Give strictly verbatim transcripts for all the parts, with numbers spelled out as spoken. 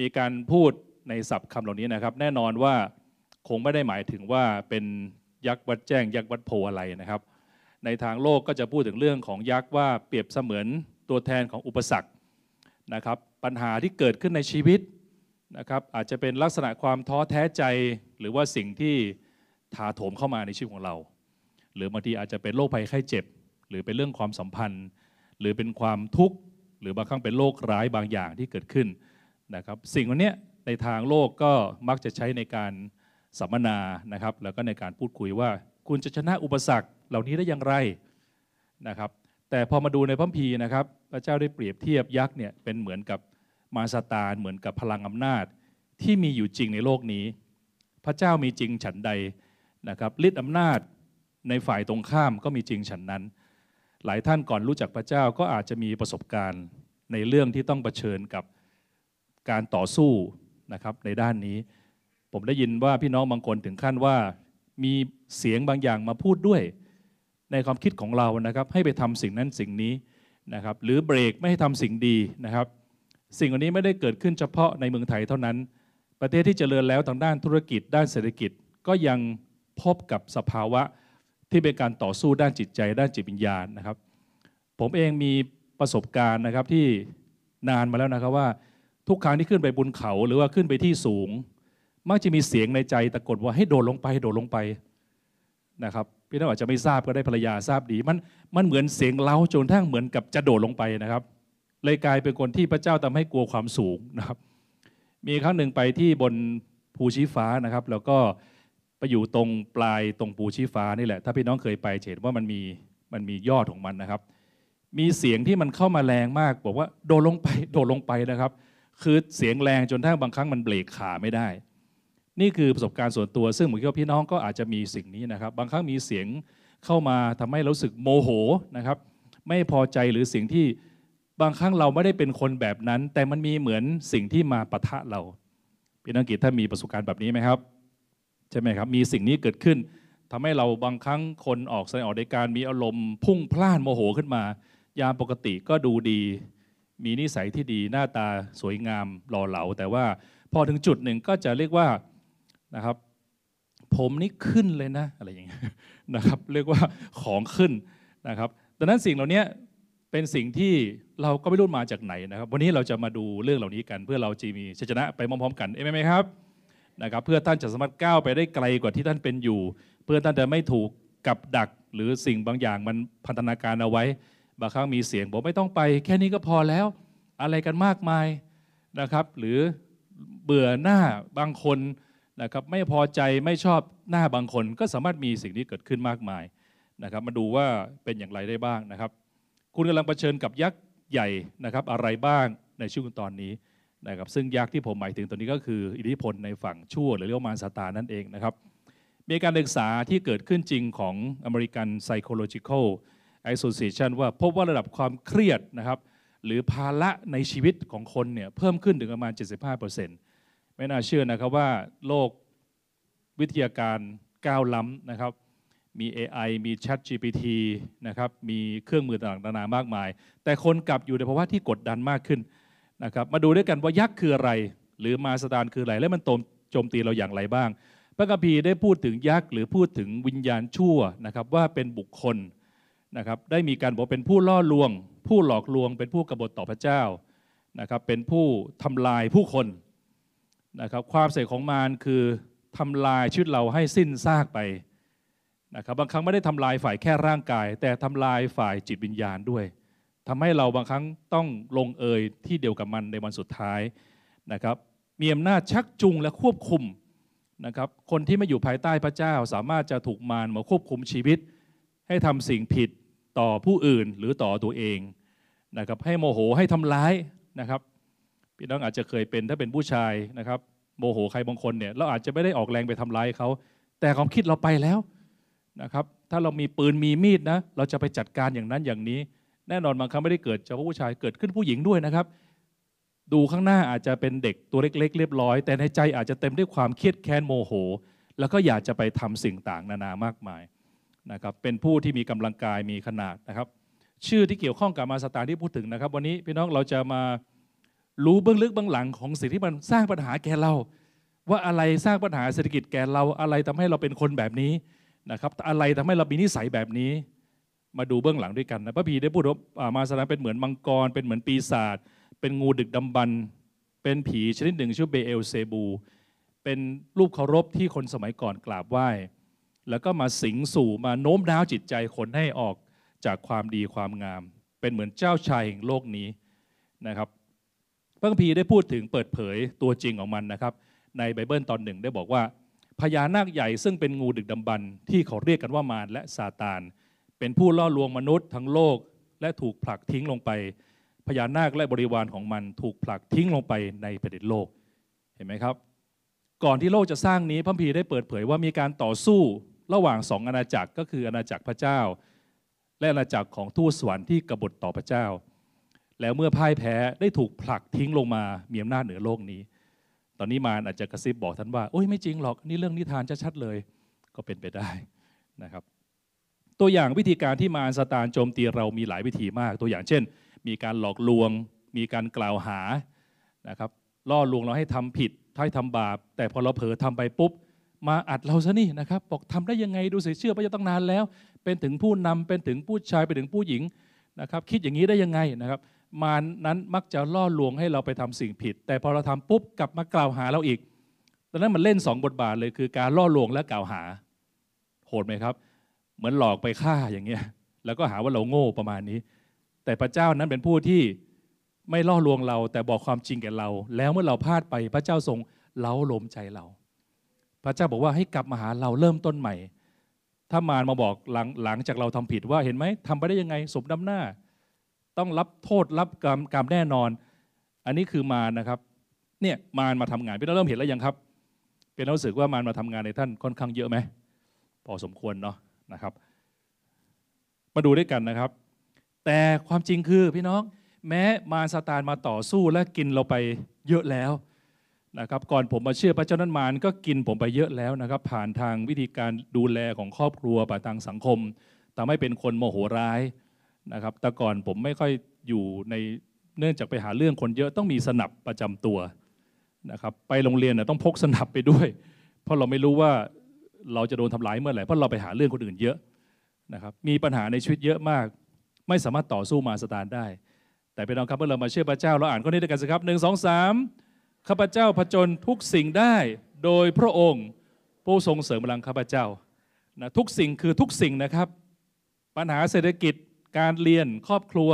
มีการพูดในศัพท์คำเหล่านี้นะครับแน่นอนว่าคงไม่ได้หมายถึงว่าเป็นยักษ์วัดแจ้งยักษ์วัดโพอะไรนะครับในทางโลกก็จะพูดถึงเรื่องของยักษ์ว่าเปรียบเสมือนตัวแทนของอุปสรรคนะครับปัญหาที่เกิดขึ้นในชีวิตนะครับอาจจะเป็นลักษณะความท้อแท้ใจหรือว่าสิ่งที่ถาโถมเข้ามาในชีวิตของเราหรือบางทีอาจจะเป็นโรคภัยไข้เจ็บหรือเป็นเรื่องความสัมพันธ์หรือเป็นความทุกข์หรือบางครั้งเป็นโรคร้ายบางอย่างที่เกิดขึ้นนะครับสิ่งเหล่านี้ในทางโลกก็มักจะใช้ในการสัมมนานะครับแล้วก็ในการพูดคุยว่าคุณจะชนะอุปสรรคเหล่านี้ได้อย่างไรนะครับแต่พอมาดูในพระคัมภีร์นะครับพระเจ้าได้เปรียบเทียบยักษ์เนี่ยเป็นเหมือนกับมารซาตานเหมือนกับพลังอำนาจที่มีอยู่จริงในโลกนี้พระเจ้ามีจริงฉันใดนะครับฤทธิ์อำนาจในฝ่ายตรงข้ามก็มีจริงฉันนั้นหลายท่านก่อนรู้จักพระเจ้าก็อาจจะมีประสบการณ์ในเรื่องที่ต้องเผชิญกับการต่อสู้นะครับในด้านนี้ผมได้ยินว่าพี่น้องบางคนถึงขั้นว่ามีเสียงบางอย่างมาพูดด้วยในความคิดของเรานะครับให้ไปทำสิ่งนั้นสิ่งนี้นะครับหรือเบรกไม่ให้ทำสิ่งดีนะครับสิ่งเหล่านี้ไม่ได้เกิดขึ้นเฉพาะในเมืองไทยเท่านั้นประเทศที่เจริญแล้วทางด้านธุรกิจด้านเศรษฐกิจก็ยังพบกับสภาวะที่เป็นการต่อสู้ด้านจิตใจด้านจิตวิญญาณนะครับผมเองมีประสบการณ์นะครับที่นานมาแล้วนะครับว่าทุกครั้งที่ขึ้นไปบนเขาหรือว่าขึ้นไปที่สูงมักจะมีเสียงในใจตะโกนว่าให้โดดลงไปโดดลงไปนะครับพี่น้องอาจจะไม่ทราบก็ได้ภรรยาทราบดีมันมันเหมือนเสียงเล้าจนทั้งเหมือนกับจะโดดลงไปนะครับเลยกลายเป็นคนที่พระเจ้าทำให้กลัวความสูงนะครับมีครั้งหนึ่งไปที่บนภูชี้ฟ้านะครับแล้วก็ไปอยู่ตรงปลายตรงภูชี้ฟ้านี่แหละถ้าพี่น้องเคยไปเห็นว่ามันมีมันมียอดของมันนะครับมีเสียงที่มันเข้ามาแรงมากบอกว่าโดดลงไปโดดลงไปนะครับคือเสียงแรงจนทั้งบางครั้งมันเบรกขาไม่ได้นี่คือประสบการณ์ส่วนตัวซึ่งผมคิดว่าพี่น้องก็อาจจะมีสิ่งนี้นะครับบางครั้งมีเสียงเข้ามาทำให้รู้สึกโมโหนะครับไม่พอใจหรือสิ่งที่บางครั้งเราไม่ได้เป็นคนแบบนั้นแต่มันมีเหมือนสิ่งที่มาปะทะเราพี่น้องท่านมีประสบการณ์แบบนี้ไหมครับใช่ไหมครับมีสิ่งนี้เกิดขึ้นทำให้เราบางครั้งคนออกแสดงออกในการมีอารมณ์พุ่งพล่านโมโหขึ้นมายามปกติก็ดูดีมีนิสัยที่ดีหน้าตาสวยงามหล่อเหลาแต่ว่าพอถึงจุดหนึ่งก็จะเรียกว่านะครับผมนี่ขึ้นเลยนะอะไรอย่างเงี้ยนะครับเรียกว่าของขึ้นนะครับดังนั้นสิ่งเหล่านี้เป็นสิ่งที่เราก็ไม่รู้มาจากไหนนะครับวันนี้เราจะมาดูเรื่องเหล่านี้กันเพื่อเราจะมีชัยชนะไปพร้อมๆกันเอเมนไหมครับนะครับเพื่อท่านจะสามารถก้าวไปได้ไกลกว่าที่ท่านเป็นอยู่เพื่อท่านจะไม่ถูกกับดักหรือสิ่งบางอย่างมันพันธนาการเอาไว้บางครั้งมีเสียงบอกไม่ต้องไปแค่นี้ก็พอแล้วอะไรกันมากมายนะครับหรือเบื่อหน้าบางคนนะครับไม่พอใจไม่ชอบหน้าบางคนก็สามารถมีสิ่งนี้เกิดขึ้นมากมายนะครับมาดูว่าเป็นอย่างไรได้บ้างนะครับคุณกำลังเผชิญกับยักษ์ใหญ่นะครับอะไรบ้างในช่วงตอนนี้นะครับซึ่งยักษ์ที่ผมหมายถึงตอนนี้ก็คืออิทธิพลในฝั่งชั่วหรือเรียกว่ามารซาตานนั่นเองนะครับมีการศึกษาที่เกิดขึ้นจริงของ American Psychological Association ว่าพบว่าระดับความเครียดนะครับหรือภาระในชีวิตของคนเนี่ยเพิ่มขึ้นถึงประมาณ เจ็ดสิบห้าเปอร์เซ็นต์ไม่น่าเชื่อนะครับว่าโลกวิทยาการก้าวล้ำนะครับมี เอ ไอ มี แชท จี พี ที นะครับมีเครื่องมือต่างๆนานามากมายแต่คนกลับอยู่ในภาวะที่กดดันมากขึ้นนะครับมาดูด้วยกันว่ายักษ์คืออะไรหรือมารซาตานคืออะไรและมันโจมตีเราอย่างไรบ้างพระคัมภีร์ได้พูดถึงยักษ์หรือพูดถึงวิญญาณชั่วนะครับว่าเป็นบุคคลนะครับได้มีการบอกเป็นผู้ล่อลวงผู้หลอกลวงเป็นผู้กบฏต่อพระเจ้านะครับเป็นผู้ทำลายผู้คนนะครับความเสกของมารคือทำลายชีวิตเราให้สิ้นซากไปนะครับบางครั้งไม่ได้ทำลายฝ่ายแค่ร่างกายแต่ทำลายฝ่ายจิตวิญญาณด้วยทำให้เราบางครั้งต้องลงเอยที่เดียวกับมันในวันสุดท้ายนะครับมีอำนาจชักจูงและควบคุมนะครับคนที่ไม่อยู่ภายใต้พระเจ้าสามารถจะถูกมารมาควบคุมชีวิตให้ทำสิ่งผิดต่อผู้อื่นหรือต่อตัวเองนะครับให้โมโหให้ทำร้ายนะครับพี่น้องอาจจะเคยเป็นถ้าเป็นผู้ชายนะครับโมโหใครบางคนเนี่ยเราอาจจะไม่ได้ออกแรงไปทำร้ายเขาแต่ความคิดเราไปแล้วนะครับถ้าเรามีปืนมีมีดนะเราจะไปจัดการอย่างนั้นอย่างนี้แน่นอนบางครั้งไม่ได้เกิดเฉพาะผู้ชายเกิดขึ้นผู้หญิงด้วยนะครับดูข้างหน้าอาจจะเป็นเด็กตัวเล็กๆเรียบร้อยแต่ในใจอาจจะเต็มด้วยความเครียดแค้นโมโหแล้วก็อยากจะไปทำสิ่งต่างนานามากมายนะครับเป็นผู้ที่มีกำลังกายมีขนาดนะครับชื่อที่เกี่ยวข้องกับมารซาตานที่พูดถึงนะครับวันนี้พี่น้องเราจะมา รู้เบื้องลึกเบื้องหลังของสิ่งที่มันสร้างปัญหาแก่เราว่าอะไรสร้างปัญหาเศรษฐกิจแก่เราอะไรทำให้เราเป็นคนแบบนี้นะครับอะไรทำให้เรามีนิสัยแบบนี้มาดูเบื้องหลังด้วยกันนะพระพีได้พูดว่ามาสนะเป็นเหมือนมังกรเป็นเหมือนปีศาจเป็นงูดึกดำบันเป็นผีชนิดหนึ่งชื่อเบเอลเซบูเป็นรูปเคารพที่คนสมัยก่อนกราบไหว้แล้วก็มาสิงสู่มาโน้มน้าวจิตใจคนให้ออกจากความดีความงามเป็นเหมือนเจ้าชายแห่งโลกนี้นะครับพระคัมภีร์ได้พูดถึงเปิดเผยตัวจริงของมันนะครับในไบเบิลตอนหนึ่งได้บอกว่าพญานาคใหญ่ซึ่งเป็นงูดึกดำบรรพ์ที่เขาเรียกกันว่ามารและซาตานเป็นผู้ล่อลวงมนุษย์ทั้งโลกและถูกผลักทิ้งลงไปพญานาคและบริวารของมันถูกผลักทิ้งลงไปในแผ่นดินโลกเห็นไหมครับก่อนที่โลกจะสร้างนี้พระคัมภีร์ได้เปิดเผยว่ามีการต่อสู้ระหว่างสองอาณาจักรก็คืออาณาจักรพระเจ้าและอาณาจักรของทูตสวรรค์ที่กบฏต่อพระเจ้าแล้วเมื่อพ่ายแพ้ได้ถูกผลักทิ้งลงมามีอำนาจเหนือโลกนี้ตอนนี้มารอาจจะกระซิบบอกท่านว่าโอ้ยไม่จริงหรอกนี่เรื่องนิทานชัดๆเลยก็เป็นไปได้นะครับตัวอย่างวิธีการที่มารซาตานโจมตีเรามีหลายวิธีมากตัวอย่างเช่นมีการหลอกลวงมีการกล่าวหานะครับล่อลวงเราให้ทำผิดให้ทำบาปแต่พอเราเผลอทำไปปุ๊บมาอัดเราซะนี่นะครับบอกทำได้ยังไงดูสิเชื่อพระเจ้าตั้งนานแล้วเป็นถึงผู้นำเป็นถึงผู้ชายเป็นถึงผู้หญิงนะครับคิดอย่างนี้ได้ยังไงนะครับมารนั้นมักจะล่อลวงให้เราไปทำสิ่งผิดแต่พอเราทำปุ๊บกลับมากล่าวหาเราอีกตอนนั้นมันเล่นสองบทบาทเลยคือการล่อลวงและกล่าวหาโหดไหมครับเหมือนหลอกไปฆ่าอย่างเงี้ยแล้วก็หาว่าเราโง่ประมาณนี้แต่พระเจ้านั้นเป็นผู้ที่ไม่ล่อลวงเราแต่บอกความจริงแก่เราแล้วเมื่อเราพลาดไปพระเจ้าทรงเล้าโลมใจเราพระเจ้าบอกว่าให้กลับมาหาเราเริ่มต้นใหม่ถ้ามารมาบอกหลังหลังจากเราทำผิดว่าเห็นไหมทำไปได้ยังไงสมน้ำหน้าต้องรับโทษรับกรรมกรรมแน่นอนอันนี้คือมารนะครับเนี่ยมารมาทำงานพี่น้องเริ่มเห็นแล้วยังครับเป็นรู้สึกว่ามารมาทำงานในท่านค่อนข้างเยอะไหมพอสมควรเนาะนะครับมาดูด้วยกันนะครับแต่ความจริงคือพี่น้องแม้มารซาตานมาต่อสู้และกินเราไปเยอะแล้วนะครับก่อนผมมาเชื่อพระเจ้านั้นมารก็กินผมไปเยอะแล้วนะครับผ่านทางวิธีการดูแลของครอบครัวผ่านทางสังคมทำให้เป็นคนโมโหร้ายนะครับแต่ก่อนผมไม่ค่อยอยู่ในเนื่องจากไปหาเรื่องคนเยอะต้องมีสนับประจำตัวนะครับไปโรงเรียนนะต้องพกสนับไปด้วยเพราะเราไม่รู้ว่าเราจะโดนทำร้ายเมื่อไหร่เพราะเราไปหาเรื่องคนอื่นเยอะนะครับมีปัญหาในชีวิตเยอะมากไม่สามารถต่อสู้มารซาตานได้แต่เป็นองค์ครับเมื่อเรามาเชื่อพระเจ้าเราอ่านข้อนี้ด้วยกันสิครับหนึ่งสองสามข้าพเจ้าผจญทุกสิ่งได้โดยพระองค์ผู้ทรงเสริมกำลังข้าพเจ้านะทุกสิ่งคือทุกสิ่งนะครับปัญหาเศรษฐกิจการเรียนครอบครัว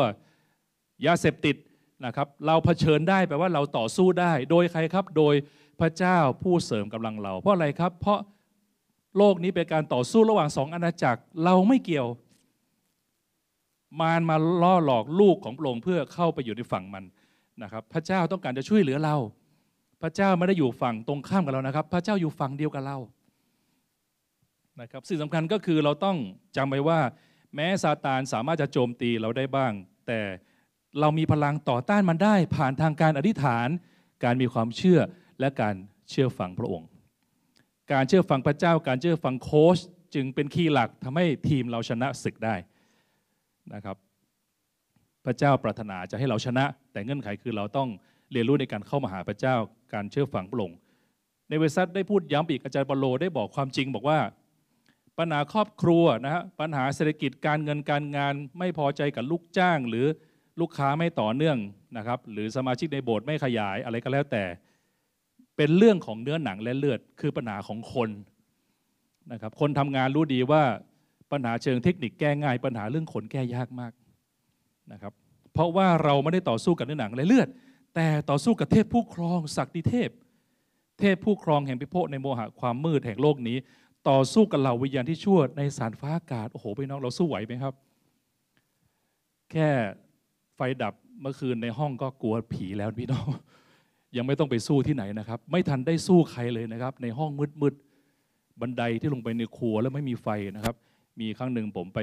ยาเสพติดนะครับเราเผชิญได้แปลว่าเราต่อสู้ได้โดยใครครับโดยพระเจ้าผู้เสริมกำลังเราเพราะอะไรครับเพราะโลกนี้เป็นการต่อสู้ระหว่างสองอาณาจักรเราไม่เกี่ยวมารมาล่อหลอกลูกของพระองค์เพื่อเข้าไปอยู่ในฝั่งมันนะครับพระเจ้าต้องการจะช่วยเหลือเราพระเจ้าไม่ได้อยู่ฝั่งตรงข้ามกับเรานะครับพระเจ้าอยู่ฝั่งเดียวกับเรานะครับสิ่งสำคัญก็คือเราต้องจำไว้ว่าแม้ซาตานสามารถจะโจมตีเราได้บ้างแต่เรามีพลังต่อต้านมันได้ผ่านทางการอธิษฐานการมีความเชื่อและการเชื่อฟังพระองค์การเชื่อฟังพระเจ้าการเชื่อฟังโค้ชจึงเป็นคีย์หลักทำให้ทีมเราชนะศึกได้นะครับพระเจ้าปรารถนาจะให้เราชนะแต่เงื่อนไขคือเราต้องเรียนรู้ในการเข้ามาหาพระเจ้าการเชื่อฟังพระองค์ในเวซัสได้พูดย้ำอีกอาจารย์เปาโลได้บอกความจริงบอกว่าปัญหาครอบครัวนะฮะปัญหาเศรษฐกิจการเงินการงานไม่พอใจกับลูกจ้างหรือลูกค้าไม่ต่อเนื่องนะครับหรือสมาชิกในโบสถ์ไม่ขยายอะไรก็แล้วแต่เป็นเรื่องของเนื้อหนังและเลือดคือปัญหาของคนนะครับคนทำงานรู้ดีว่าปัญหาเชิงเทคนิคแก้ง่ายปัญหาเรื่องขนแก้ยากมากนะครับเพราะว่าเราไม่ได้ต่อสู้กับเนื้อหนังและเลือดแต่ต่อสู้กับเทพผู้ครองศักดิเทพเทพผู้ครองแห่งพิภพในโมหะความมืดแห่งโลกนี้ต่อสู้กับเหล่าวิญญาณที่ชั่วในสารฟ้าอากาศโอ้โหพี่น้องเราสู้ไหวไหมครับแค่ไฟดับเมื่อคืนในห้องก็กลัวผีแล้วพี่น้องยังไม่ต้องไปสู้ที่ไหนนะครับไม่ทันได้สู้ใครเลยนะครับในห้องมืดๆบันไดที่ลงไปในครัวแล้วไม่มีไฟนะครับมีครั้งหนึ่งผมไป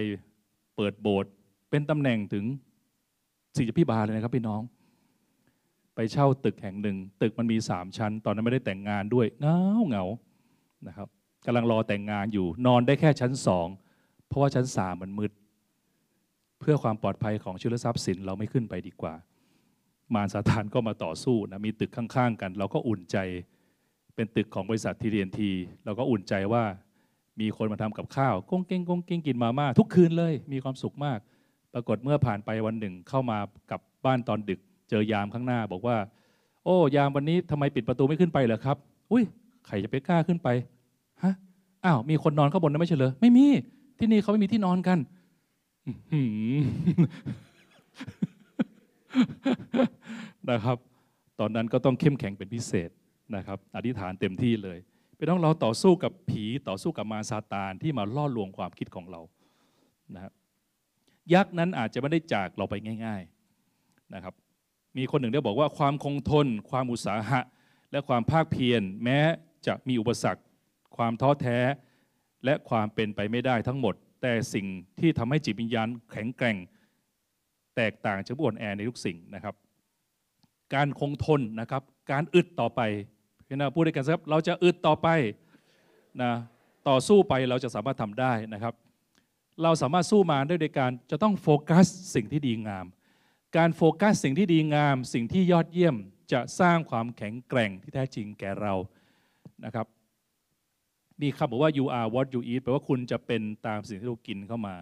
เปิดโบสถ์เป็นตำแหน่งถึงศิษย์พี่บาเลยนะครับพี่น้องไปเช่าตึกแห่งหนึ่งตึกมันมีสามชั้นตอนนั้นไม่ได้แต่งงานด้วยเงาเงานะครับกำลังรอแต่งงานอยู่นอนได้แค่ชั้นสองเพราะว่าชั้นสามมันมืดเพื่อความปลอดภัยของชีวิตทรัพย์สินเราไม่ขึ้นไปดีกว่า มารซาตานก็มาต่อสู้นะมีตึกข้างๆกันเราก็อุ่นใจเป็นตึกของบริษัท ที เอ็น ที เราก็อุ่นใจว่ามีคนมาทำกับข้าวก้งเก้งก้งเก้งกินมาม่าทุกคืนเลยมีความสุขมากปรากฏเมื่อผ่านไปวันหนึ่งเข้ามากลับบ้านตอนดึกเจอยามข้างหน้าบอกว่าโอ้ยามวันนี้ทำไมปิดประตูไม่ขึ้นไปเหรอครับอุ้ยใครจะไปกล้าขึ้นไปฮะอ้าวมีคนนอนข้างบนนะไม่ใช่เหรอไม่มีที่นี่เขาไม่มีที่นอนกัน นะครับตอนนั้นก็ต้องเข้มแข็งเป็นพิเศษนะครับอธิษฐานเต็มที่เลยเป็นต้องเราต่อสู้กับผีต่อสู้กับมารซาตานที่มาล่อลวงความคิดของเรานะครับยักษ์นั้นอาจจะไม่ได้จากเราไปง่ายๆนะครับมีคนหนึ่งได้บอกว่าความคงทนความอุตสาหะและความภาคเพียรแม้จะมีอุปสรรคความท้อแท้และความเป็นไปไม่ได้ทั้งหมดแต่สิ่งที่ทำให้จิตวิญญาณแข็งแกร่งแตกต่างจากผู้อ่อนแอในทุกสิ่งนะครับการคงทนนะครับการอึดต่อไปพี่น้าพูดด้วยกันครับเราจะอึดต่อไปนะต่อสู้ไปเราจะสามารถทำได้นะครับเราสามารถสู้มาได้โดยการจะต้องโฟกัสสิ่งที่ดีงามการโฟกัสสิ่งที่ดีงามสิ่งที่ยอดเยี่ยมจะสร้างความแข็งแกร่งที่แท้จริงแก่เรานะครับนี่ครับบอกว่า you are what you eat แปลว่าคุณจะเป็นตามสิ่งที่เรากินเข้ามา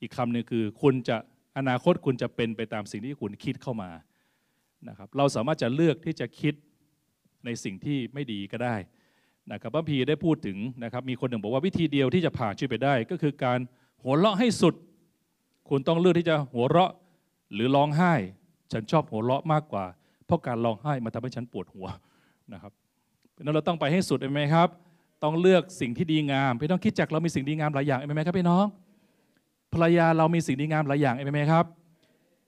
อีกคำหนึ่งคือคุณจะอนาคตคุณจะเป็นไปตามสิ่งที่คุณคิดเข้ามานะครับเราสามารถจะเลือกที่จะคิดในสิ่งที่ไม่ดีก็ได้นะครับพระพีได้พูดถึงนะครับมีคนหนึ่งบอกว่าวิธีเดียวที่จะผ่านชีวิตไปได้ก็คือการหัวเราะให้สุดคุณต้องเลือกที่จะหัวเราะหรือร้องไห้ฉันชอบหัวเราะมากกว่าเพราะการร้องไห้มันทำให้ฉันปวดหัวนะครับนั้นเราต้องไปให้สุดเองไหมครับต้องเลือกสิ่งที่ดีงามพี่น้องคิดจักเรามีสิ่งดีงามหลายอย่างเองไหมครับพี่น้องภรรยาเรามีสิ่งดีงามหลายอย่างเองไหมครับ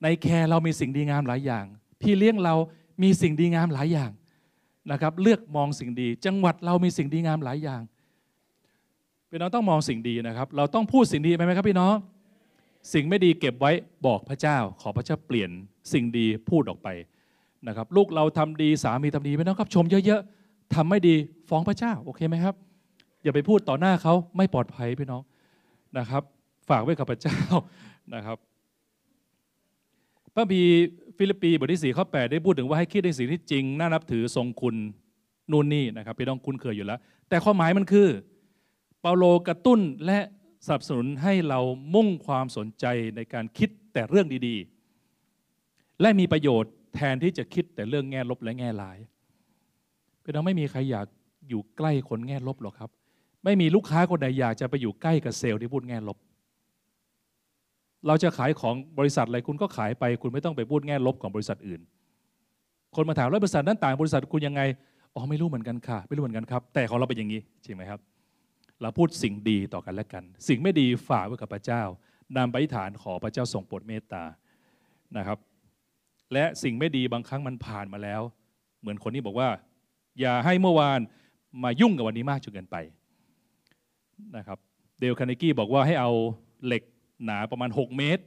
ในแคร์เรามีสิ่งดีงามหลายอย่างพี่เลี้ยงเรามีสิ่งดีงามหลายอย่างนะครับเลือกมองสิ่งดีจังหวัดเรามีสิ่งดีงามหลายอย่างพี่น้องต้องมองสิ่งดีนะครับเราต้องพูดสิ่งดีไหมครับพี่น้องสิ่งไม่ดีเก็บไว้บอกพระเจ้าขอพระเจ้าเปลี่ยนสิ่งดีพูดออกไปนะครับลูกเราทำดีสามีทำดีพี่น้องครับชมเยอะๆทำไม่ดีฟ้องพระเจ้าโอเคไหมครับอย่าไปพูดต่อหน้าเขาไม่ปลอดภัยพี่น้องนะครับฝากไว้กับพระเจ้านะครับพระบีฟิลิปปีบทที่สี่ข้อแปดได้พูดถึงว่าให้คิดในสิ่งที่จริงน่านับถือทรงคุณนู่นนี่นะครับพี่น้องคุ้นเคยอยู่แล้วแต่ความหมายมันคือเปาโลกระตุ้นและสนับสนุนให้เรามุ่งความสนใจในการคิดแต่เรื่องดีๆและมีประโยชน์แทนที่จะคิดแต่เรื่องแง่ลบและแง่ร้ายพี่น้องไม่มีใครอยากอยู่ใกล้คนแง่ลบหรอกครับไม่มีลูกค้าคนใดอยากจะไปอยู่ใกล้กับเซลล์ที่พูดแง่ลบเราจะขายของบริษัทอะไรคุณก็ขายไปคุณไม่ต้องไปพูดแง่ลบของบริษัทอื่นคนมาถามว่าบริษัทนั้นต่างบริษัทคุณยังไงอ๋อไม่รู้เหมือนกันค่ะไม่รู้เหมือนกันครับแต่ของเราเป็นอย่างนี้จริงไหมครับเราพูดสิ่งดีต่อกันและกันสิ่งไม่ดีฝากไว้กับพระเจ้านำไปอธิษฐานขอพระเจ้าทรงโปรดเมตตานะครับและสิ่งไม่ดีบางครั้งมันผ่านมาแล้วเหมือนคนนี้บอกว่าอย่าให้เมื่อวานมายุ่งกับวันนี้มากจนเกินไปนะครับเดลคาร์เนกี้บอกว่าให้เอาเหล็กหนาประมาณหกเมตร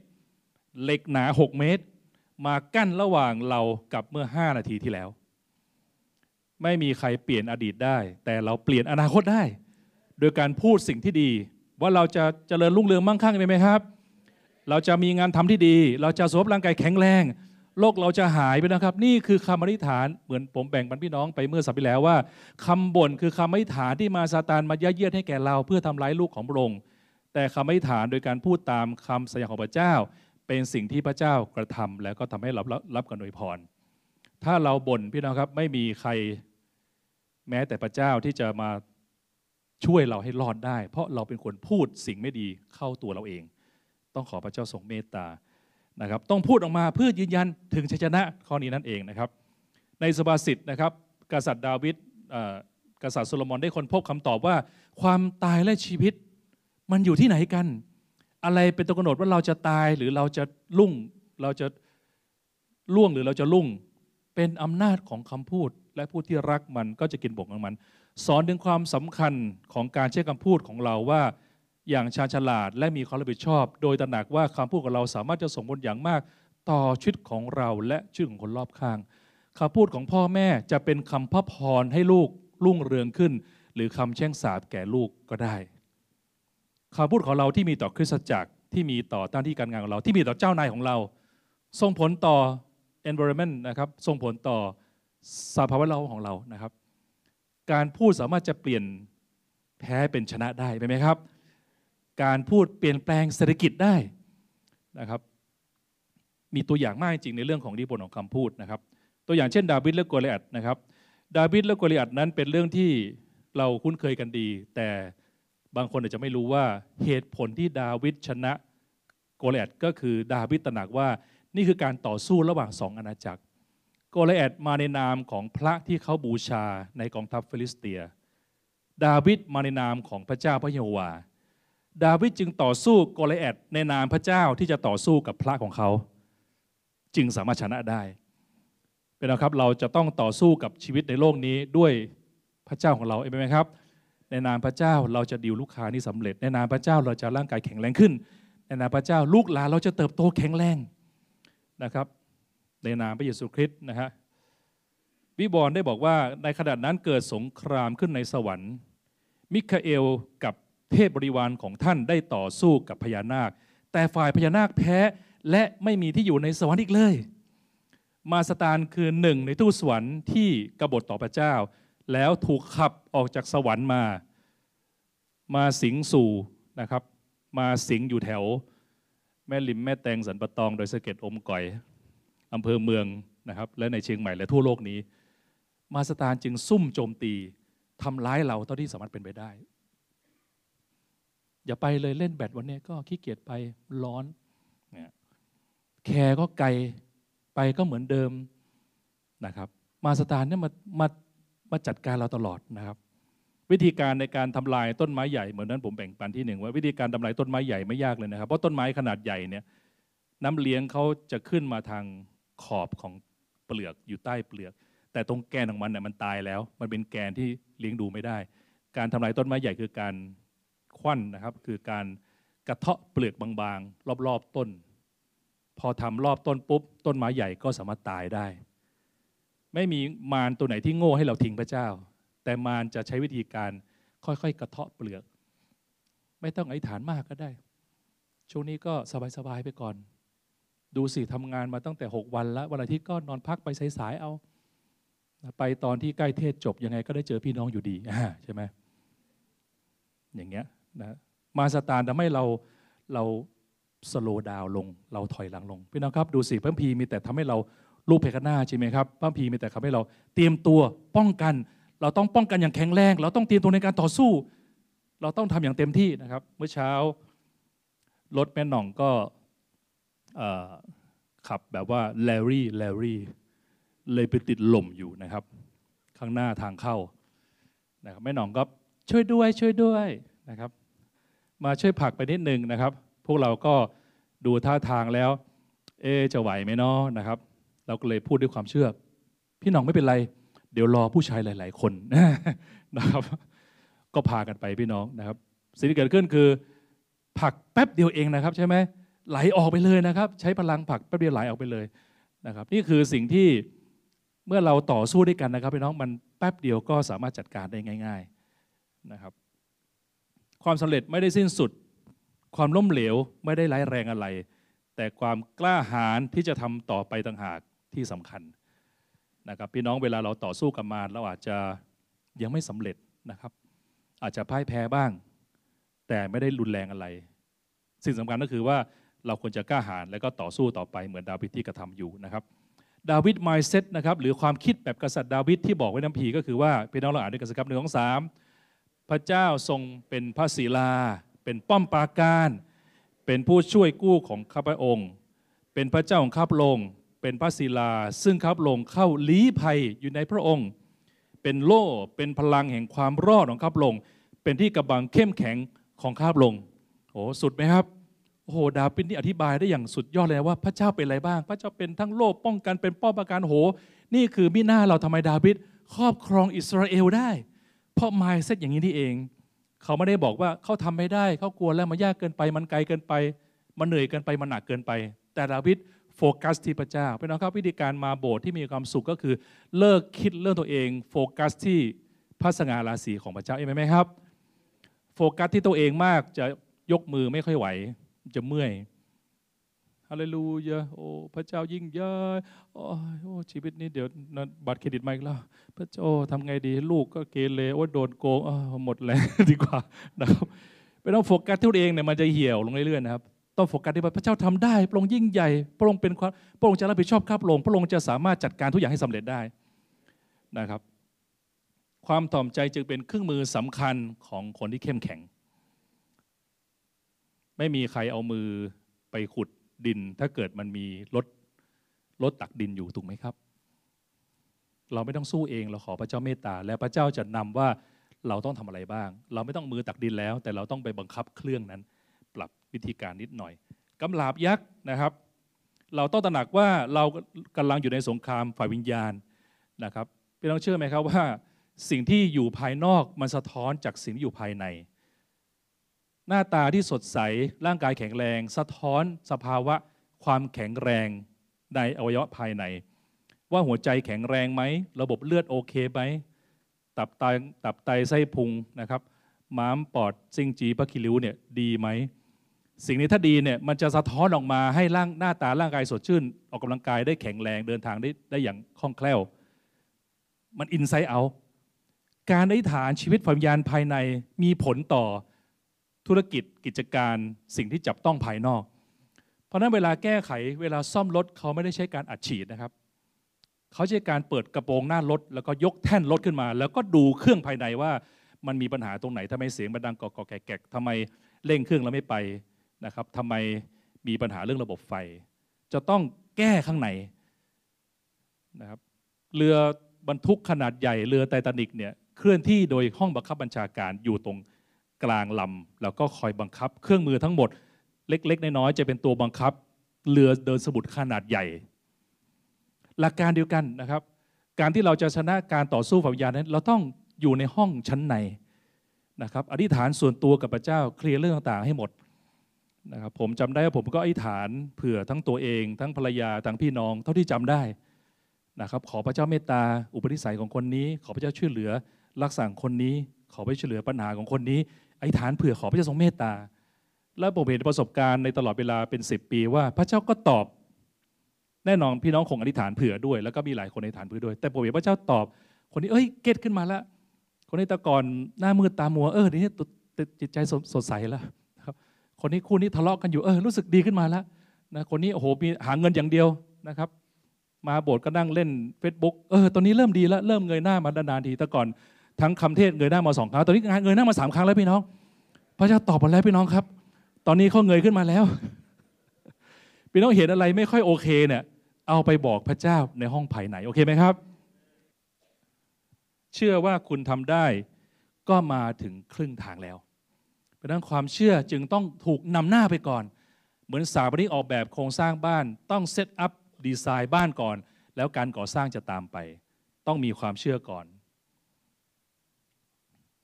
เหล็กหนาหกเมตรมากั้นระหว่างเรากับเมื่อห้านาทีที่แล้วไม่มีใครเปลี่ยนอดีตได้แต่เราเปลี่ยนอนาคตได้โดยการพูดสิ่งที่ดีว่าเราจะเจริญรุ่งเรืองมั่งคั่งไปไหมครับเราจะมีงานทำที่ดีเราจะสุขภาพร่างกายแข็งแรงโรคเราจะหายไปนะครับนี่คือคำอธิษฐานเหมือนผมแบ่งปันพี่น้องไปเมื่อสัปดาห์ที่แล้วว่าคำบ่นคือคำอธิษฐานที่มาซาตานมายั่วเยือดให้แก่เราเพื่อทำร้ายลูกของพระองค์แต่คำอธิษฐานโดยการพูดตามคำสัญญาของพระเจ้าเป็นสิ่งที่พระเจ้ากระทำแล้วก็ทำให้เรารับการอวยพรถ้าเราบ่นพี่น้องครับไม่มีใครแม้แต่พระเจ้าที่จะมาช่วยเราให้รอดได้เพราะเราเป็นคนพูดสิ่งไม่ดีเข้าตัวเราเองต้องขอพระเจ้าทรงเมตตานะครับต้องพูดออกมาเพื่อยืนยันถึงชัยชนะข้อนี้นั่นเองนะครับในสุภาษิตนะครับกษัตริย์ดาวิดกษัตริย์โซโลมอนได้ค้นพบคำตอบว่าความตายและชีวิตมันอยู่ที่ไหนกันอะไรเป็นตัวกำหนดว่าเราจะตายหรือเราจะลุ่งเราจะล่วงหรือเราจะลุ่งเป็นอำนาจของคำพูดและผู้ที่รักมันก็จะกินบ่งของมันสอนถึงความสำคัญของการใช้คำพูดของเราว่าอย่างชาญฉลาดและมีความรับผิดชอบโดยตระหนักว่าคำพูดของเราสามารถจะส่งผลอย่างมากต่อชีวิตของเราและชีวิตของคนรอบข้างคำพูดของพ่อแม่จะเป็นคำพระพรให้ลูกรุ่งเรืองขึ้นหรือคำแช่งสาปแก่ลูกก็ได้คำพูดของเราที่มีต่อคริสตจักรที่มีต่อต้านที่การงานของเราที่มีต่อเจ้านายของเรา ส่งผลต่อ environment นะครับส่งผลต่อสภาพแวดล้อมของเรานะครับการพูดสามารถจะเปลี่ยนแพ้เป็นชนะได้ไหมครับการพูดเปลี่ยนแปลงเศรษฐกิจได้นะครับมีตัวอย่างมากจริงในเรื่องของอิทธิพลของคำพูดนะครับตัวอย่างเช่นดาวิดและโกลิอัทนะครับดาวิดและโกลิอัทนั้นเป็นเรื่องที่เราคุ้นเคยกันดีแต่บางคนอาจจะไม่รู้ว่าเหตุผลที่ดาวิดชนะโกลิอัทก็คือดาวิดตระหนักว่านี่คือการต่อสู้ระหว่างสองอาณาจักรโกลิอัทมาในนามของพระที่เขาบูชาในกองทัพฟิลิสเตียดาวิดมาในนามของพระเจ้าพระเยโฮวาดาวิดจึงต่อสู้โกลิอัทในนามพระเจ้าที่จะต่อสู้กับพระของเขาจึงสามารถชนะได้เป็นนะครับเราจะต้องต่อสู้กับชีวิตในโลกนี้ด้วยพระเจ้าของเราเองไหมครับในนามพระเจ้าเราจะดิวลูกค้านี่สำเร็จในนามพระเจ้าเราจะร่างกายแข็งแรงขึ้นในนามพระเจ้าลูกหลานเราจะเติบโตแข็งแรงนะครับในนามพระเยซูคริสต์นะฮะวิบวรได้บอกว่าในขณะนั้นเกิดสงครามขึ้นในสวรรค์มิคาเอลกับเทพบริวารของท่านได้ต่อสู้กับพญานาคแต่ฝ่ายพญานาคแพ้และไม่มีที่อยู่ในสวรรค์อีกเลยมาสตานคือหนึ่งในทูตสวรรค์ที่กบฏต่อพระเจ้าแล้วถูกขับออกจากสวรรค์มามาสิงสู่นะครับมาสิงอยู่แถวแม่ริมแม่แตงสันปะตองดอยสะเก็ดอมก่อยอำเภอเมืองนะครับและในเชียงใหม่และทั่วโลกนี้มาสตานจึงซุ่มโจมตีทำร้ายเราเท่าที่สามารถเป็นไปได้อย่าไปเลยเล่นแบดวันนี้ก็ขี้เกียจไปร้อนแคร์ก็ไกลไปก็เหมือนเดิมนะครับมาสตานเนี่ยมามามาจัดการเราตลอดนะครับวิธีการในการทำลายต้นไม้ใหญ่เหมือนนั้นผมแบ่งปันที่หนึ่งว่าวิธีการทำลายต้นไม้ใหญ่ไม่ยากเลยนะครับเพราะต้นไม้ขนาดใหญ่เนี่ยน้ำเลี้ยงเขาจะขึ้นมาทางขอบของเปลือกอยู่ใต้เปลือกแต่ตรงแกนของมันเนี่ยมันตายแล้วมันเป็นแกนที่เลี้ยงดูไม่ได้การทำลายต้นไม้ใหญ่คือการคว่ำนะครับคือการกระเทาะเปลือกบางๆรอบๆต้นพอทำรอบต้นปุ๊บต้นไม้ใหญ่ก็สามารถตายได้ไม่มีมารตัวไหนที่โง่ให้เราทิ้งพระเจ้าแต่มารจะใช้วิธีการค่อยๆกระเทาะเปลือกไม่ต้องอธิษฐานมากก็ได้ช่วงนี้ก็สบายๆไปก่อนดูสิทำงานมาตั้งแต่หกวันแล้ววันอาทิตย์ก็นอนพักไปสายๆเอาไปตอนที่ใกล้เทศจบยังไงก็ได้เจอพี่น้องอยู่ดีใช่ไหมอย่างเงี้ยนะมาสตานทำให้เราเราสโลว์ดาวน์ลงเราถอยหลังลงพี่น้องครับดูสิพระคัมภีร์มีแต่ทำให้เราลูกเพกหน้าใช่ไหมครับพระคัมภีร์มีแต่ทำให้เราเตรียมตัวป้องกันเราต้องป้องกันอย่างแข็งแรงเราต้องเตรียมตัวในการต่อสู้เราต้องทำอย่างเต็มที่นะครับเมื่อเช้ารถแม่หน่องก็ขับแบบว่าแลรี่แลรี่เลยไปติดหล่มอยู่นะครับข้างหน้าทางเข้านะครับแม่หน่องก็ช่วยด้วยช่วยด้วยนะครับมาช่วยผลักไปนิดนึงนะครับพวกเราก็ดูท่าทางแล้วเอจะไหวไหมเนาะนะครับเราก็เลยพูดด้วยความเชื่อพี่น้องไม่เป็นไรเดี๋ยวรอผู้ชายหลายๆคนนะครับก็พากันไปพี่น้องนะครับสิ่งที่เกิดขึ้นคือผักแป๊บเดียวเองนะครับใช่ไหมไหลออกไปเลยนะครับใช้พลังผักแป๊บเดียวไหลออกไปเลยนะครับนี่คือสิ่งที่เมื่อเราต่อสู้ด้วยกันนะครับพี่น้องมันแป๊บเดียวก็สามารถจัดการได้ง่ายๆนะครับความสำเร็จไม่ได้สิ้นสุดความล้มเหลวไม่ได้ร้ายแรงอะไรแต่ความกล้าหาญที่จะทำต่อไปต่างหากที่สำคัญนะครับพี่น้องเวลาเราต่อสู้กับมารเราอาจจะยังไม่สำเร็จนะครับอาจจะพ่ายแพ้บ้างแต่ไม่ได้รุนแรงอะไรสิ่งสำคัญก็คือว่าเราควรจะกล้าหาญและก็ต่อสู้ต่อไปเหมือนดาวิดที่กระทำอยู่นะครับดาวิด mindset นะครับหรือความคิดแบบกษัตริย์ดาวิดที่บอกไว้ในพระคัมภีร์ก็คือว่าพี่น้องเราอ่านด้วยกันสักครั้งหนึ่งของสามพระเจ้าทรงเป็นพระศิลาเป็นป้อมปราการเป็นผู้ช่วยกู้ของข้าพระองค์เป็นพระเจ้าของข้าพระองค์เป็นพระศิลาซึ่งข้าพระองค์เข้าลี้ภัยอยู่ในพระองค์เป็นโล่เป็นพลังแห่งความรอดของข้าพระองค์เป็นที่กำบังเข้มแข็งของข้าพระองค์โอ้สุดไหมครับโอ้โหดาวิดนี่อธิบายได้อย่างสุดยอดเลยว่าพระเจ้าเป็นอะไรบ้างพระเจ้าเป็นทั้งโล่ป้องกันเป็นป้อมปราการโหนี่คือมิหน้าเราทำไมดาวิดครอบครองอิสราเอลได้เพราะมายเซตอย่างนี้นี่เองเขาไม่ได้บอกว่าเขาทำไม่ได้เขากลัวแล้วมันยากเกินไปมันไกลเกินไปมันเหนื่อยเกินไปมันหนักเกินไปแต่ดาวิดโฟกัสที่พระเจ้าพี่น้องครับวิธีการมาโบสถ์ที่มีความสุขก็คือเลิกคิดเรื่องตัวเองโฟกัสที่พระสง่าราศีของพระเจ้าเองไหมครับโฟกัสที่ตัวเองมากจะยกมือไม่ค่อยไหวจะเมื่อย ฮาเลลูยาโอ้พระเจ้ายิ่งใหญ่โอ้ชีวิตนี้เดี๋ยวบัตรเครดิตมาอีกแล้วพระเจ้าทำไงดีลูกก็เกเรโอ้โดนโกงหมดแรงดีกว่านะครับไม่ต้องโฟกัสที่ตัวเองเนี่ยมันจะเหี่ยวลงเรื่อยๆนะครับต้องโฟกัสที่พระเจ้าทำได้พระองค์ยิ่งใหญ่พระองค์เป็นความพระองค์จะรับผิดชอบข้าพระองค์พระองค์จะสามารถจัดการทุกอย่างให้สำเร็จได้นะครับความถ่อมใจจึงเป็นเครื่องมือสำคัญของคนที่เข้มแข็งไม่มีใครเอามือไปขุดดินถ้าเกิดมันมีรถรถตักดินอยู่ถูกไหมครับเราไม่ต้องสู้เองเราขอพระเจ้าเมตตาและพระเจ้าจะนำว่าเราต้องทำอะไรบ้างเราไม่ต้องมือตักดินแล้วแต่เราต้องไปบังคับเครื่องนั้นปรับวิธีการนิดหน่อยกำลาบยักษ์นะครับเราต้องตระหนักว่าเรากำลังอยู่ในสงครามฝ่ายวิญญาณนะครับพี่น้องเชื่อไหมครับว่าสิ่งที่อยู่ภายนอกมันสะท้อนจากสิ่งที่อยู่ภายในหน้าตาที่สดใสร่างกายแข็งแรงสะท้อนสภาวะความแข็งแรงในอวัยวะภายในว่าหัวใจแข็งแรงไหมระบบเลือดโอเคไหมตับไตตับไตไส้พุงนะครับม้ามปอดซิ่งจีพะคิริ้วเนี่ยดีไหมสิ่งนี้ถ้าดีเนี่ยมันจะสะท้อนออกมาให้ร่างหน้าตาร่างกายสดชื่นออกกำลังกายได้แข็งแรงเดินทางได้ได้อย่างคล่องแคล่วมันอินไซต์เอาการอธิษฐานชีวิตฝ่ายวิญญาณภายในมีผลต่อธุรกิจกิจการสิ่งที่จับต้องภายนอกเพราะนั้นเวลาแก้ไขเวลาซ่อมรถเขาไม่ได้ใช้การอัดฉีดนะครับเขาใช้การเปิดกระโปรงหน้ารถแล้วก็ยกแท่นรถขึ้นมาแล้วก็ดูเครื่องภายในว่ามันมีปัญหาตรงไหนทำไมเสียงมันดังกอกแกะแกะทำไมเร่งเครื่องแล้วไม่ไปนะครับทำไมมีปัญหาเรื่องระบบไฟจะต้องแก้ข้างในนะครับเรือบรรทุกขนาดใหญ่เรือไททานิคเนี่ยเคลื่อนที่โดยห้องบังคับบัญชาการอยู่ตรงกลางลำแล้วก็คอยบังคับเครื่องมือทั้งหมดเล็กๆน้อยๆจะเป็นตัวบังคับเรือเดินสมุทรขนาดใหญ่หลักการเดียวกันนะครับการที่เราจะชนะการต่อสู้ฝ่ายวิญญาณนั้นเราต้องอยู่ในห้องชั้นในนะครับอธิษฐานส่วนตัวกับพระเจ้าเคลียร์เรื่องต่างๆให้หมดนะครับผมจำได้ว่าผมก็อธิษฐานเผื่อทั้งตัวเองทั้งภรรยาทั้งพี่น้องเท่าที่จำได้นะครับขอพระเจ้าเมตตาอุปนิสัยของคนนี้ขอพระเจ้าช่วยเหลือรักษาคนนี้ขอพระเจ้าช่วยเหลือปัญหาของคนนี้อธิษฐานเผื่อขอพระเจ้าทรงเมตตาและผมเห็นประสบการณ์ในตลอดเวลาเป็นสิบปีว่าพระเจ้าก็ตอบแน่นอนพี่น้องคงอธิษฐานเผื่อด้วยแล้วก็มีหลายคนอธิษฐานเผื่อด้วยแต่ผมเห็นพระเจ้าตอบคนนี้เอ้ยเก็ตขึ้นมาแล้วคนนี้ตะกอนหน้ามืดตามัวเออนี่จิตใจสดใสแล้วนะครับคนนี้คู่นี้ทะเลาะกันอยู่เออรู้สึกดีขึ้นมาแล้วนะคนนี้โอ้โหมีหาเงินอย่างเดียวนะครับมาโบสถ์ก็นั่งเล่น เฟซบุ๊ก เออตอนนี้เริ่มดีแล้วเริ่มเงยหน้ามานานๆทีตะกอนทั้งคำเทศเงยหน้ามาสองครั้งตอนนี้เงยหน้ามาสามครั้งแล้วพี่น้องพระเจ้าตอบมาแล้วพี่น้องครับตอนนี้เขาเงยขึ้นมาแล้วพี่น้องเห็นอะไรไม่ค่อยโอเคเนี่ยเอาไปบอกพระเจ้าในห้องภายในโอเคไหมครับเชื่อว่าคุณทำได้ก็มาถึงครึ่งทางแล้วเพราะนั้นความเชื่อจึงต้องถูกนำหน้าไปก่อนเหมือนสถาปนิกออกแบบโครงสร้างบ้านต้องเซตอัพดีไซน์บ้านก่อนแล้วการก่อสร้างจะตามไปต้องมีความเชื่อก่อน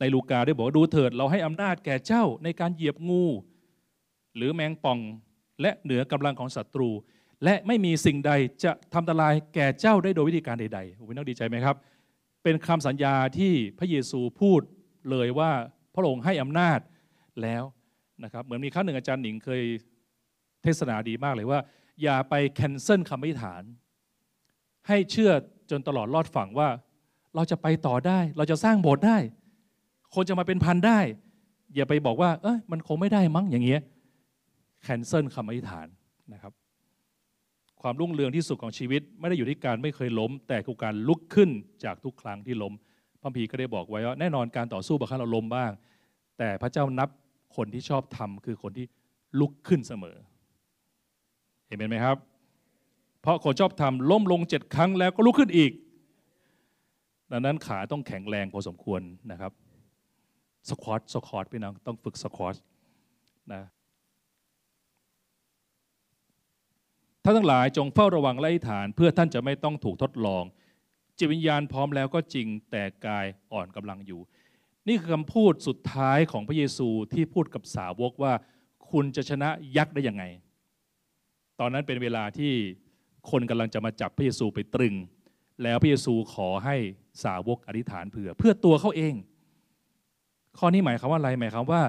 ในลูกาได้บอกดูเถิดเราให้อำนาจแก่เจ้าในการเหยียบงูหรือแมงป่องและเหนือกำลังของศัตรูและไม่มีสิ่งใดจะทำอันตรายแก่เจ้าได้โดยวิธีการใดๆผมน่าดีใจไหมครับเป็นคำสัญญาที่พระเยซูพูดเลยว่าพระองค์ให้อำนาจแล้วนะครับเหมือนมีครั้งหนึ่งอาจารย์หนิงเคยเทศนาดีมากเลยว่าอย่าไปแคนเซิลคำอธิษฐานให้เชื่อจนตลอดรอดฝั่งว่าเราจะไปต่อได้เราจะสร้างโบสถ์ได้คนจะมาเป็นพันได้อย่าไปบอกว่าเอ้ยมันคงไม่ได้มั้งอย่างเงี้ยแคนเซิลคำอธิษฐานนะครับความรุ่งเรืองที่สุดของชีวิตไม่ได้อยู่ที่การไม่เคยล้มแต่คือการลุกขึ้นจากทุกครั้งที่ล้มพระคัมภีร์ก็ได้บอกไว้ว่าแน่นอนการต่อสู้บางครั้งเราล้มบ้างแต่พระเจ้านับคนที่ชอบทำคือคนที่ลุกขึ้นเสมอเห็นไหมครับเพราะคนชอบทำล้มลงเจ็ดครั้งแล้วก็ลุกขึ้นอีกดังนั้นขาต้องแข็งแรงพอสมควรนะครับสควอตสควอตพี่น้องต้องฝึกสควอตนะท่านทั้งหลายจงเฝ้าระวังและอธิษฐานเพื่อท่านจะไม่ต้องถูกทดลองจิตวิญญาณพร้อมแล้วก็จริงแต่กายอ่อนกำลังอยู่นี่คือคำพูดสุดท้ายของพระเยซูที่พูดกับสาวกว่าคุณจะชนะยักษ์ได้ยังไงตอนนั้นเป็นเวลาที่คนกำลังจะมาจับพระเยซูไปตรึงแล้วพระเยซูขอให้สาวกอธิษฐานเผื่อเพื่อตัวเขาเองข้อนี้หมายความว่าอะไรหมายความว่า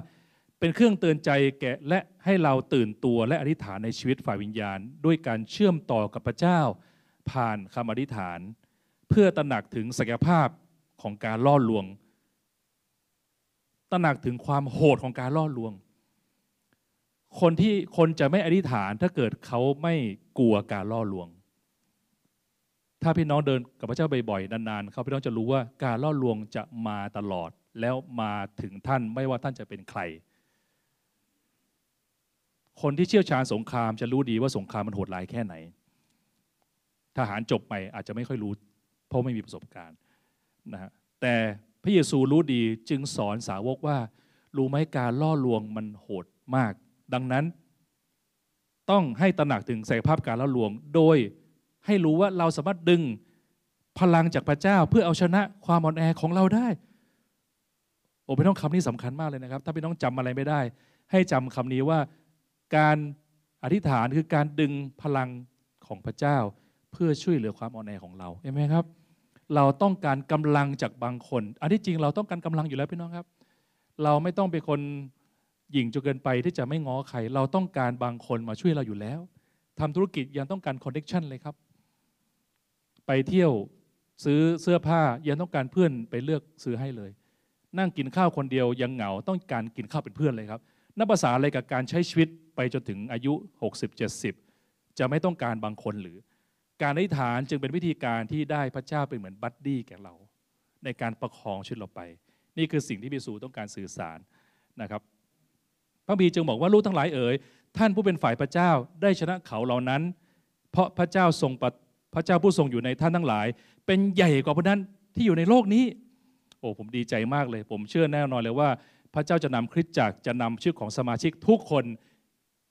เป็นเครื่องเตือนใจแก่และให้เราตื่นตัวและอธิษฐานในชีวิตฝ่ายวิญญาณด้วยการเชื่อมต่อกับพระเจ้าผ่านคำอธิษฐานเพื่อตระหนักถึงศักยภาพของการล่อลวงตระหนักถึงความโหดของการล่อลวงคนที่คนจะไม่อธิษฐานถ้าเกิดเขาไม่กลัวการล่อลวงถ้าพี่น้องเดินกับพระเจ้าบ่อยๆนานๆเขาพี่น้องจะรู้ว่าการล่อลวงจะมาตลอดแล้วมาถึงท่านไม่ว่าท่านจะเป็นใครคนที่เชี่ยวชาญสงครามจะรู้ดีว่าสงครามมันโหดร้ายแค่ไหนทหารจบใหม่อาจจะไม่ค่อยรู้เพราะไม่มีประสบการณ์นะฮะแต่พระเยซูรู้ดีจึงสอนสาวกว่ารู้ไหมการล่อลวงมันโหดมากดังนั้นต้องให้ตระหนักถึงศักยภาพการล่อลวงโดยให้รู้ว่าเราสามารถดึงพลังจากพระเจ้าเพื่อเอาชนะความอ่อนแอของเราได้โอ้พี่น้องคำนี้สำคัญมากเลยนะครับถ้าพี่น้องจำอะไรไม่ได้ให้จำคำนี้ว่าการอธิษฐานคือการดึงพลังของพระเจ้าเพื่อช่วยเหลือความอ่อนแอของเราเห็นไหมครับเราต้องการกำลังจากบางคนอันที่จริงเราต้องการกำลังอยู่แล้วพี่น้องครับเราไม่ต้องเป็นคนหยิ่งจนเกินไปที่จะไม่ง้อใครเราต้องการบางคนมาช่วยเราอยู่แล้วทำธุรกิจยังต้องการคอนเนคชั่นเลยครับไปเที่ยวซื้อเสื้อผ้ายังต้องการเพื่อนไปเลือกซื้อให้เลยนั่งกินข้าวคนเดียวยังเหงาต้องการกินข้าวเป็นเพื่อนเลยครับนับภาษาอะไรกับการใช้ชีวิตไปจนถึงอายุ หกสิบ เจ็ดสิบ จะไม่ต้องการบางคนหรือการอธิษฐานจึงเป็นวิธีการที่ได้พระเจ้าเป็นเหมือนบัดดี้แก่เราในการประคองชีวิตเราไปนี่คือสิ่งที่พระเยซูต้องการสื่อสารนะครับพระบิดาจึงบอกว่าลูกทั้งหลายเอ๋ยท่านผู้เป็นฝ่ายพระเจ้าได้ชนะเขาเหล่านั้นเพราะพระเจ้าทรงพระเจ้าผู้ทรงอยู่ในท่านทั้งหลายเป็นใหญ่กว่าพวกนั้นที่อยู่ในโลกนี้โอ้ผมดีใจมากเลยผมเชื่อแน่นอนเลยว่าพระเจ้าจะนำคริสตจักรจะนำชื่อของสมาชิกทุกคน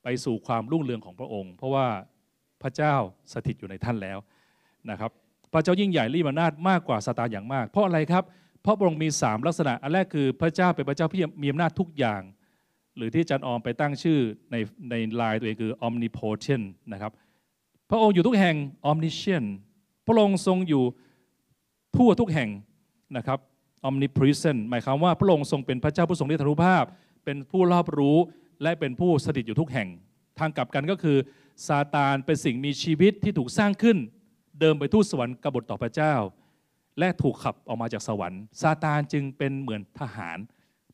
ไปสู่ความรุ่งเรืองของพระองค์เพราะว่าพระเจ้าสถิตอยู่ในท่านแล้วนะครับพระเจ้ายิ่งใหญ่ลี้มานาดมากกว่าซาตานอย่างมากเพราะอะไรครับเพราะพระองค์มีสามลักษณะอันแรกคือพระเจ้าเป็นพระเจ้าที่มีอำนาจทุกอย่างหรือที่อาจารย์ออมไปตั้งชื่อในในลายตัวเองคือ omnipotent นะครับพระองค์อยู่ทุกแห่ง omniscient พระองค์ทรงอยู่ทั่วทุกแห่งนะครับ omnipresent หมายความว่าพระองค์ทรงเป็นพระเจ้าผู้ทรงฤทธานุภาพเป็นผู้รอบรู้และเป็นผู้สถิตอยู่ทุกแห่งทางกลับกันก็คือซาตานเป็นสิ่งมีชีวิตที่ถูกสร้างขึ้นเดิมไปทูตสวรรค์กบฏต่อพระเจ้าและถูกขับออกมาจากสวรรค์ซาตานจึงเป็นเหมือนทหาร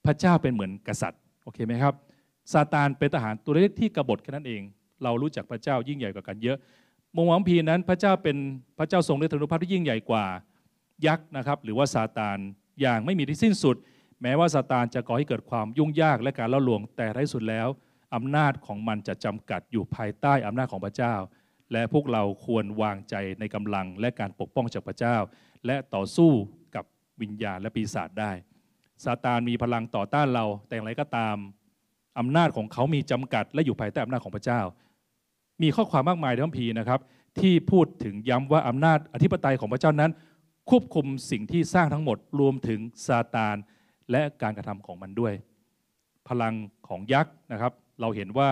พระเจ้าเป็นเหมือนกษัตริย์โอเคไหมครับซาตานเป็นทหารตัวเล็กที่กบฏแค่นั้นเองเรารู้จักพระเจ้ายิ่งใหญ่กว่ากันเยอะมุมมองพีนั้นพระเจ้าเป็นพระเจ้าทรงฤทธานุภาพที่ยิ่งใหญ่กว่ายักษ์นะครับหรือว่าซาตานอย่างไม่มีที่สิ้นสุดแม้ว่าซาตานจะก่อให้เกิดความยุ่งยากและการล่อลวงแต่ท้ายสุดแล้วอำนาจของมันจะจำกัดอยู่ภายใต้อำนาจของพระเจ้าและพวกเราควรวางใจในกำลังและการปกป้องจากพระเจ้าและต่อสู้กับวิญญาณและปีศาจได้ซาตานมีพลังต่อต้านเราแต่อย่างไรก็ตามอำนาจของเขามีจำกัดและอยู่ภายใต้อำนาจของพระเจ้ามีข้อความมากมายในพระคัมภีร์นะครับที่พูดถึงย้ำว่าอำนาจอธิปไตยของพระเจ้านั้นควบคุมสิ่งที่สร้างทั้งหมดรวมถึงซาตานและการกระทำของมันด้วยพลังของยักษ์นะครับเราเห็นว่า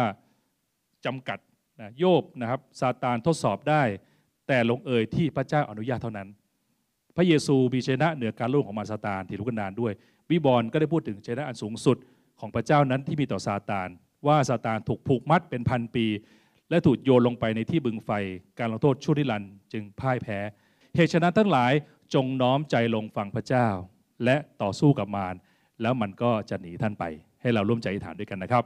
จำกัดนะโยบนะครับซาตานทดสอบได้แต่ลงเอยที่พระเจ้าอนุญาตเท่านั้นพระเยซูมีชัยชนะเหนือการล่วงของมารซาตานที่ลุกนานด้วยวิบลก็ได้พูดถึงชัยชนะอันสูงสุดของพระเจ้านั้นที่มีต่อซาตานว่าซาตานถูกผูกมัดเป็นพันปีและถูกโยนลงไปในที่บึงไฟการลงโทษชั่วนิรันดร์จึงพ่ายแพ้เหตุฉะนั้นทั้งหลายจงน้อมใจลงฟังพระเจ้าและต่อสู้กับมารแล้วมันก็จะหนีท่านไปให้เราร่วมใจอธิษฐานด้วยกันนะครับ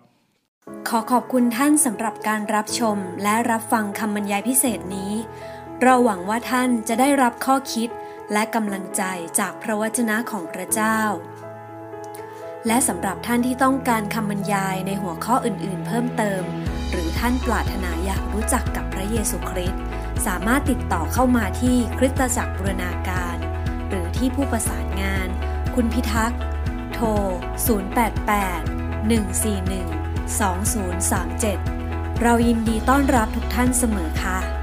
ขอขอบคุณท่านสำหรับการรับชมและรับฟังคำบรรยายพิเศษนี้เราหวังว่าท่านจะได้รับข้อคิดและกำลังใจจากพระวจนะของพระเจ้าและสำหรับท่านที่ต้องการคำบรรยายในหัวข้ออื่นๆเพิ่มเติมหรือท่านปรารถนาอยากรู้จักกับพระเยซูคริสต์สามารถติดต่อเข้ามาที่คริสตจักรบูรณาการหรือที่ผู้ประสานงานคุณพิทักษ์โทรศูนย์ แปด แปด หนึ่ง สี่ หนึ่ง สอง ศูนย์ สาม เจ็ดเรายินดีต้อนรับทุกท่านเสมอค่ะ